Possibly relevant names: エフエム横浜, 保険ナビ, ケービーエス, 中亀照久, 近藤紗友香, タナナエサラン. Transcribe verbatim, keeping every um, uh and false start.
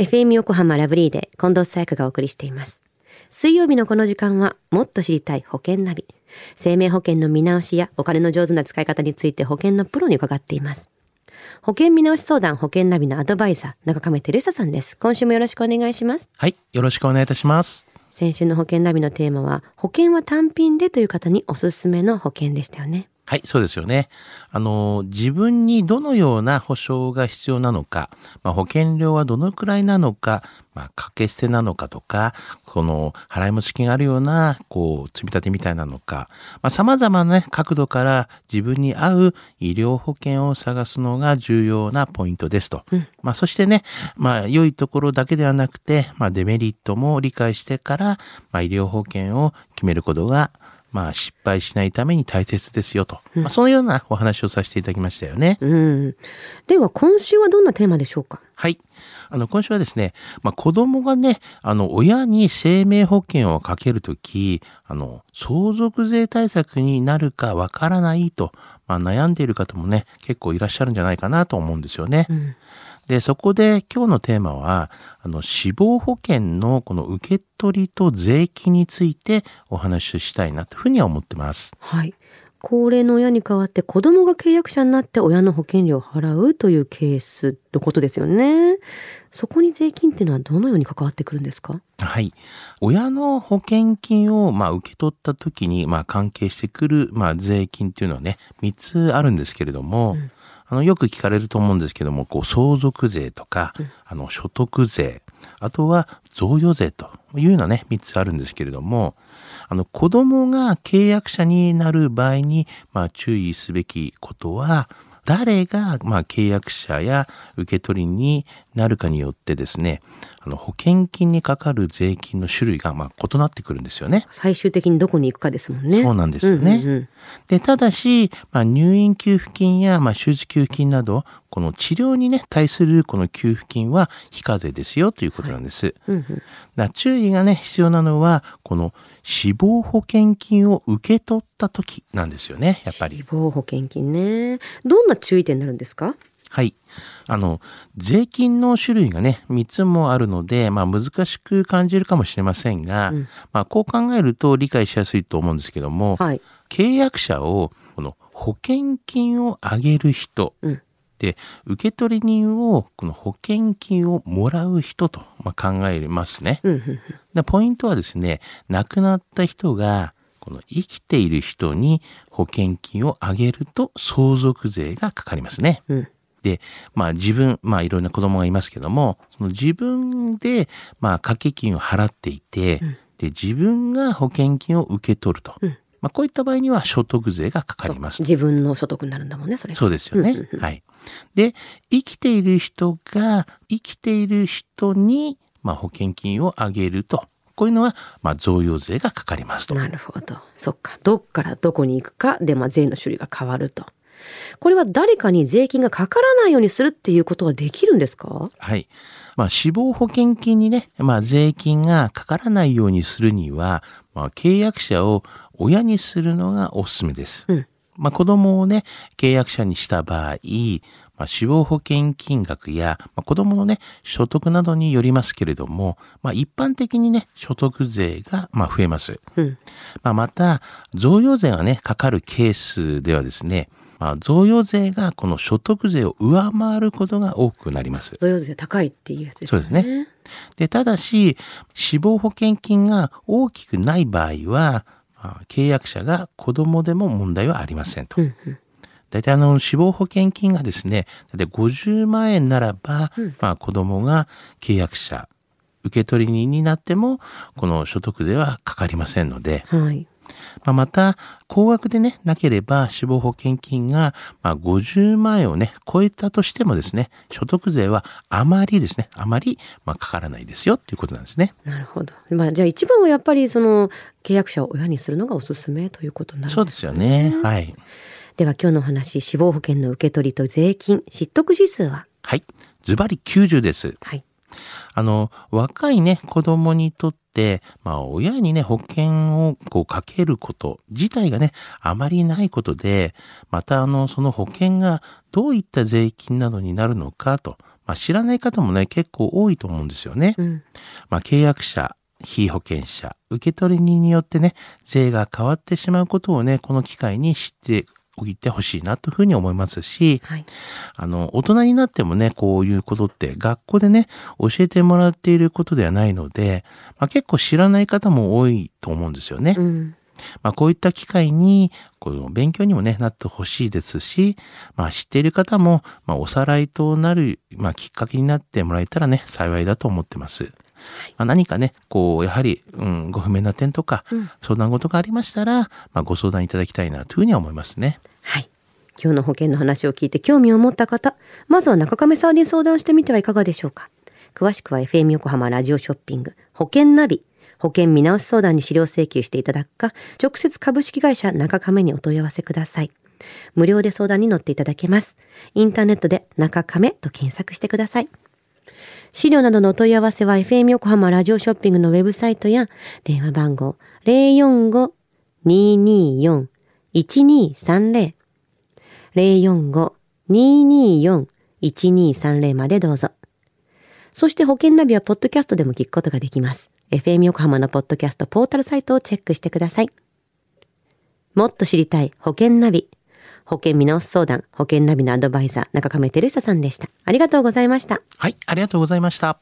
エフエム 横浜ラブリーで近藤紗友香がお送りしています。水曜日のこの時間はもっと知りたい保険ナビ。生命保険の見直しやお金の上手な使い方について保険のプロに伺っています。保険見直し相談保険ナビのアドバイザー中亀照久さんです。今週もよろしくお願いします。はい、よろしくお願いいたします。先週の保険ナビのテーマは保険は単品でという方におすすめの保険でしたよね。はい、そうですよね。あの、自分にどのような保証が必要なのか、まあ、保険料はどのくらいなのか、まあ、掛け捨てなのかとか、この払い戻し金があるような、こう、積み立てみたいなのか、まあ、様々な、ね、角度から自分に合う医療保険を探すのが重要なポイントですと。うん、まあ、そしてね、まあ、良いところだけではなくて、まあ、デメリットも理解してから、まあ、医療保険を決めることが、まあ、失敗しないために大切ですよと、うん、まあ、そのようなお話をさせていただきましたよね。うん、では今週はどんなテーマでしょうか。はい、あの今週はですね、まあ、子供がね、あの親に生命保険をかけるとき、あの相続税対策になるかわからないと、まあ、悩んでいる方もね結構いらっしゃるんじゃないかなと思うんですよね。うん、でそこで今日のテーマはあの死亡保険のこの受け取りと税金についてお話ししたいなというふうには思ってます。はい、高齢の親に代わって子どもが契約者になって親の保険料を払うというケースのことですよね。そこに税金っていうのはどのように関わってくるんですか。はい、親の保険金をまあ受け取った時にまあ関係してくるまあ税金っていうのはねみっつあるんですけれども。うん、あのよく聞かれると思うんですけども、こう相続税とか、あの所得税、あとは贈与税というようなねみっつあるんですけれども、あの子どもが契約者になる場合にまあ注意すべきことは、誰がまあ契約者や受け取りになるかによってですね、あの保険金にかかる税金の種類がまあ異なってくるんですよね。最終的にどこに行くかですもんね。そうなんですよね。うんうんうん、でただし、まあ、入院給付金やまあ手術給付金などこの治療にね対するこの給付金は非課税ですよということなんです。はい、うんうん、だ注意がね必要なのはこの死亡保険金を受け取った時なんですよね。やっぱり死亡保険金ね、どんな注意点になるんですか。はい。あの、税金の種類がね、みっつもあるので、まあ難しく感じるかもしれませんが、うん、まあこう考えると理解しやすいと思うんですけども、はい、契約者を、この保険金を上げる人、うん、で、受取人を、この保険金をもらう人と、まあ、考えますね。うん、でポイントはですね、亡くなった人が、この生きている人に保険金を上げると相続税がかかりますね。うん、で、まあ自分、まあいろんな子供がいますけども、その自分で、まあ掛け金を払っていて、うん、で、自分が保険金を受け取ると。うん、まあこういった場合には所得税がかかります。自分の所得になるんだもんね、それ。そうですよね。うんうんうん、はい。で、生きている人が、生きている人に、まあ保険金をあげると。こういうのは、まあ、贈与税がかかりますと。なるほど。そっか。どっからどこに行くかで、まあ税の種類が変わると。これは誰かに税金がかからないようにするっていうことはできるんですか。はい。まあ、死亡保険金にね、まあ、税金がかからないようにするには、まあ、契約者を親にするのがおすすめです。うん、まあ、子供をね、契約者にした場合、まあ、死亡保険金額や、まあ、子供のね、所得などによりますけれども、まあ、一般的にね、所得税がまあ増えます。うん、まあ、また、贈与税がね、かかるケースではですね、まあ、贈与税がこの所得税を上回ることが多くなります。贈与税高いっていうやつですね。そうですね。で、ただし、死亡保険金が大きくない場合は、まあ、契約者が子供でも問題はありませんと。うんうん、だいたいあの死亡保険金がですね、だいたいごじゅうまんえんならば、うん、まあ、子供が契約者、受取人になっても、この所得税はかかりませんので、はい、まあ、また高額でねなければ死亡保険金がまあごじゅうまんえんをね超えたとしてもですね、所得税はあまりですねあまりまあかからないですよということなんですね。なるほど。まあ、じゃあ一番はやっぱりその契約者を親にするのがおすすめということなんですね。そうですよね。はい。では今日のお話、死亡保険の受け取りと税金、知得指数は。はい。ズバリきゅうじゅうです。はい。あの若いね子供にとってで、まあ、親にね、保険をこうかけること自体がね、あまりないことで、また、あの、その保険がどういった税金などになるのかと、まあ、知らない方もね結構多いと思うんですよね、うんまあ、契約者、被保険者、受取人によってね税が変わってしまうことをねこの機会に知っておいてほしいなというふうに思いますし、はい、あの大人になってもねこういうことって学校でね教えてもらっていることではないので、まあ、結構知らない方も多いと思うんですよね、うんまあ、こういった機会にこの勉強にも、ね、なってほしいですし、まあ、知っている方も、まあ、おさらいとなる、まあ、きっかけになってもらえたらね幸いだと思ってます、はいまあ、何かねこうやはり、うん、ご不明な点とか、うん、相談事がありましたら、まあ、ご相談いただきたいなというふうには思いますね。はい、今日の保険の話を聞いて興味を持った方、まずは中亀さんに相談してみてはいかがでしょうか。詳しくは エフエム 横浜ラジオショッピング保険ナビ保険見直し相談に資料請求していただくか、直接株式会社中亀にお問い合わせください。無料で相談に乗っていただけます。インターネットで中亀と検索してください。資料などのお問い合わせは エフエム 横浜ラジオショッピングのウェブサイトや電話番号 ゼロよんご にーにーよん いちにーさんゼロ ゼロよんご にーにーよん いちにーさんゼロ までどうぞ。そして保険ナビはポッドキャストでも聞くことができます。エフエム 横浜のポッドキャストポータルサイトをチェックしてください。もっと知りたい保険ナビ、保険見直し相談、保険ナビのアドバイザー中亀照久さんでした。ありがとうございました。はい、ありがとうございました。